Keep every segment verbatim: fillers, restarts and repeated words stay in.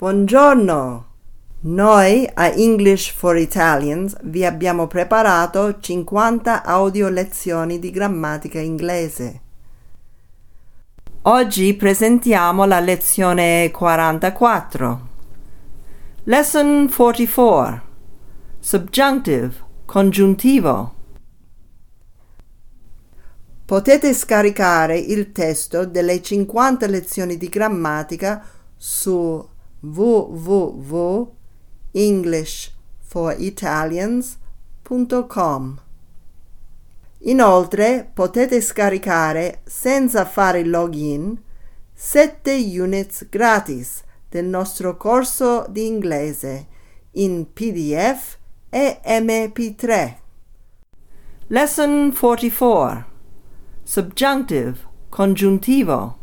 Buongiorno! Noi a English for Italians vi abbiamo preparato cinquanta audio lezioni di grammatica inglese. Oggi presentiamo la lezione quarantaquattro. Lesson forty-four. Subjunctive, congiuntivo. Potete scaricare il testo delle cinquanta lezioni di grammatica su w w w dot english for italians dot com. Inoltre potete scaricare senza fare login sette units gratis del nostro corso di inglese in P D F e M P tre. Lesson forty-four. Subjunctive, congiuntivo.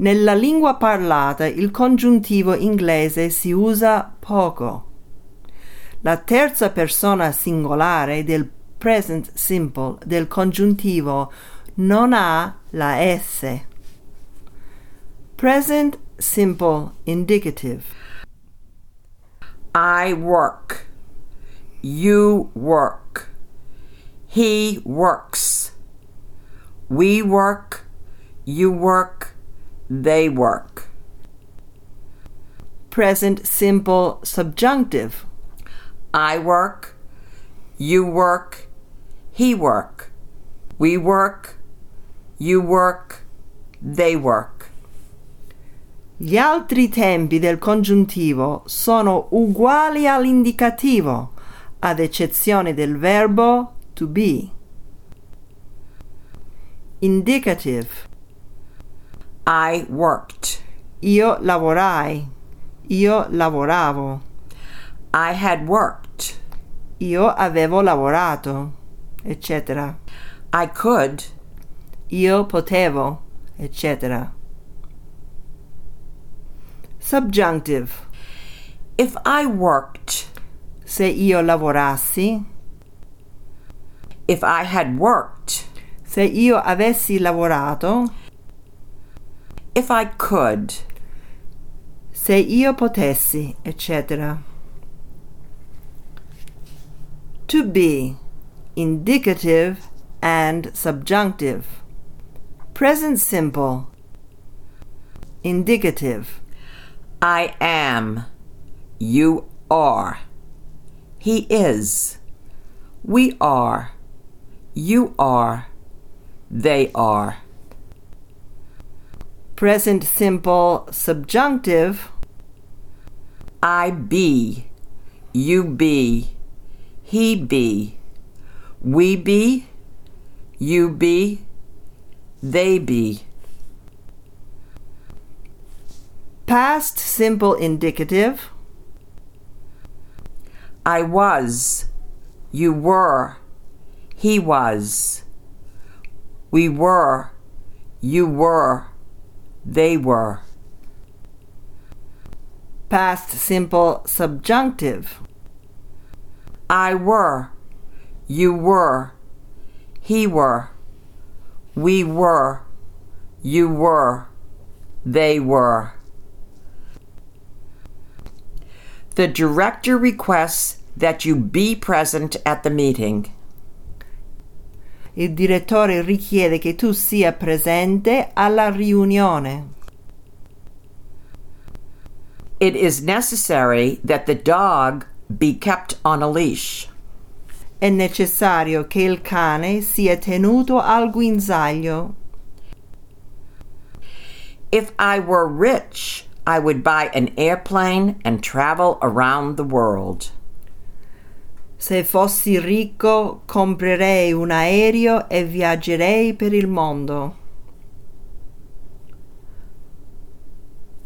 Nella lingua parlata il congiuntivo inglese si usa poco. La terza persona singolare del present simple del congiuntivo non ha la S. Present simple indicative. I work. You work. He works. We work. You work. They work. Present simple subjunctive. I work. You work. He work. We work. You work. They work. Gli altri tempi del congiuntivo sono uguali all'indicativo, ad eccezione del verbo to be. Indicative. I worked. Io lavorai. Io lavoravo. I had worked. Io avevo lavorato, eccetera. I could. Io potevo, eccetera. Subjunctive. If I worked. Se io lavorassi. If I had worked. Se io avessi lavorato. If I could. Se io potessi, eccetera. To be, indicative and subjunctive. Present simple, indicative. I am. You are. He is. We are. You are. They are. Present simple subjunctive. I be. You be. He be. We be. You be. They be. Past simple indicative. I was. You were. He was. We were. You were. They were. Past simple subjunctive. I were. You were. He were. We were. You were. They were. The director requests that you be present at the meeting. Il direttore richiede che tu sia presente alla riunione. It is necessary that the dog be kept on a leash. È necessario che il cane sia tenuto al guinzaglio. If I were rich, I would buy an airplane and travel around the world. Se fossi ricco, comprerei un aereo e viaggerei per il mondo.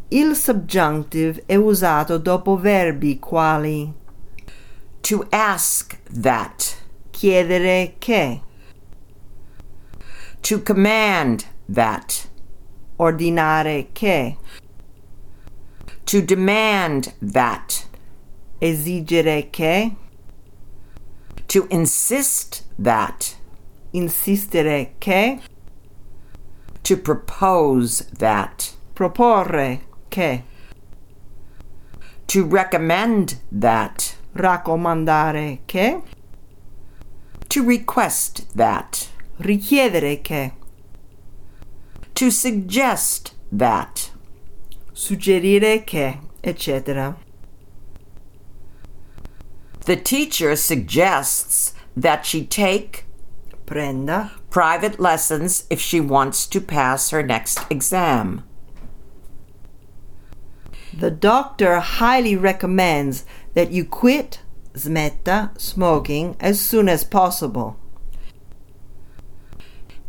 Il subjunctive è usato dopo verbi quali to ask that, chiedere che, to command that, ordinare che, to demand that, esigere che, to insist that, insistere che, to propose that, proporre che, To recommend that. Raccomandare che. To request that. Richiedere che. To suggest that. Suggerire che, eccetera. The teacher suggests that she take prenda private lessons if she wants to pass her next exam. The doctor highly recommends that you quit, smetta, smoking as soon as possible.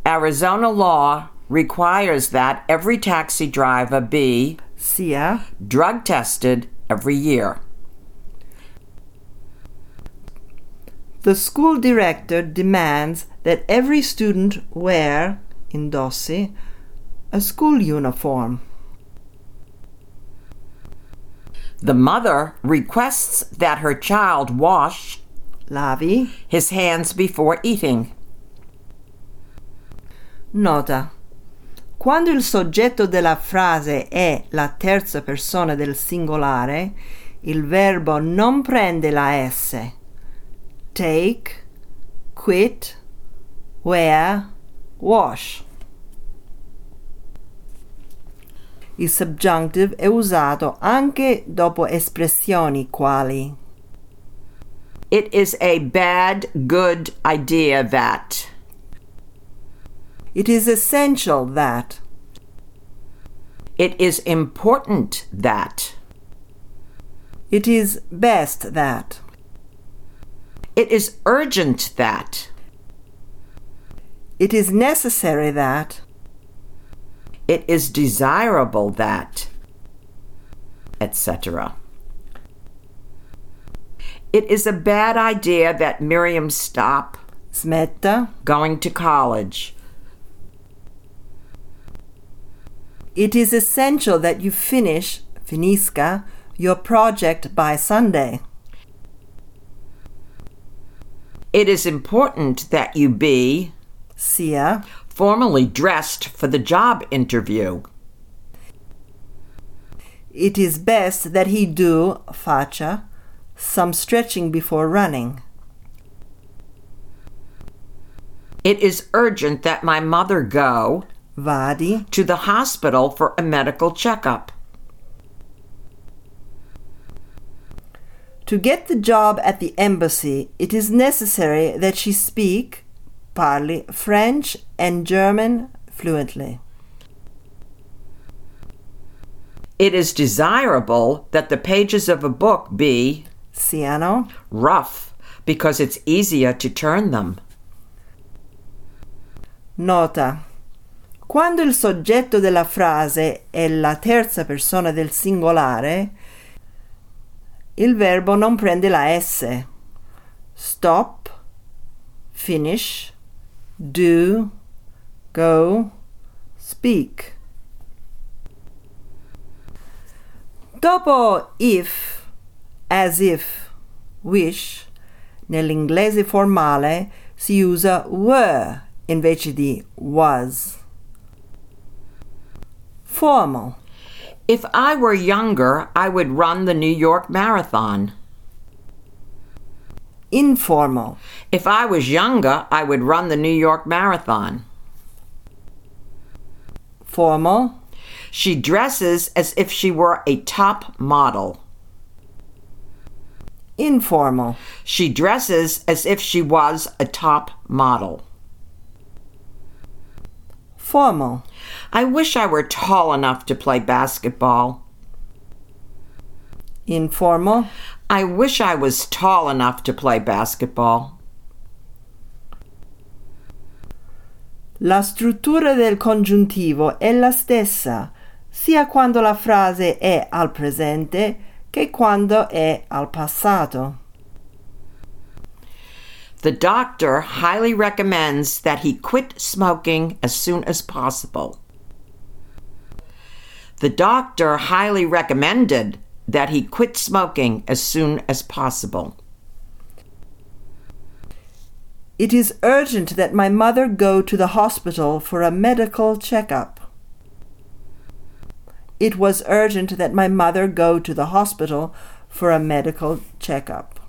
Arizona law requires that every taxi driver be sia drug tested every year. The school director demands that every student wear, indossi, a school uniform. The mother requests that her child wash, lavi, his hands before eating. Nota. Quando il soggetto della frase è la terza persona del singolare, il verbo non prende la S. Take, quit, wear, wash. Il subjunctive è usato anche dopo espressioni quali It is a bad, good idea that. It is essential that. It is important that. It is best that. It is urgent that. It is necessary that. It is desirable that, et cetera. It is a bad idea that Miriam stop, smetta, going to college. It is essential that you finish, finisca, your project by Sunday. It is important that you be, sia, formally dressed for the job interview. It is best that he do, faccia, some stretching before running. It is urgent that my mother go, vadi, to the hospital for a medical checkup. To get the job at the embassy, it is necessary that she speak, parli French and German fluently. It is desirable that the pages of a book be siano rough because it's easier to turn them. Nota. Quando il soggetto della frase è la terza persona del singolare, il verbo non prende la S. Stop, finish, do, go, speak. Dopo if, as if, wish, nell'inglese formale si usa were invece di was. Formal. If I were younger, I would run the New York Marathon. Informal. If I was younger, I would run the New York Marathon. Formal. She dresses as if she were a top model. Informal. She dresses as if she was a top model. Formal. I wish I were tall enough to play basketball. Informal. I wish I was tall enough to play basketball. La struttura del congiuntivo è la stessa, sia quando la frase è al presente che quando è al passato. The doctor highly recommends that he quit smoking as soon as possible. The doctor highly recommended that he quit smoking as soon as possible. It is urgent that my mother go to the hospital for a medical checkup. It was urgent that my mother go to the hospital for a medical checkup.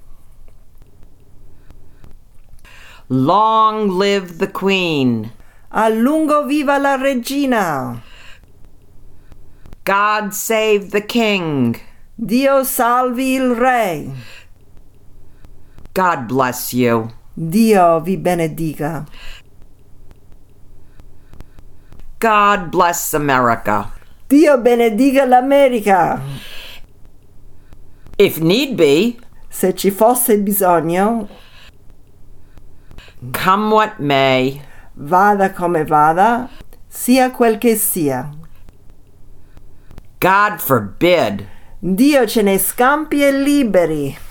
Long live the Queen. A lungo viva la regina. God save the King. Dio salvi il re. God bless you. Dio vi benedica. God bless America. Dio benedica l'America. If need be, se ci fosse bisogno, come what may, vada come vada, sia quel che sia. God forbid. Dio ce ne scampi e liberi.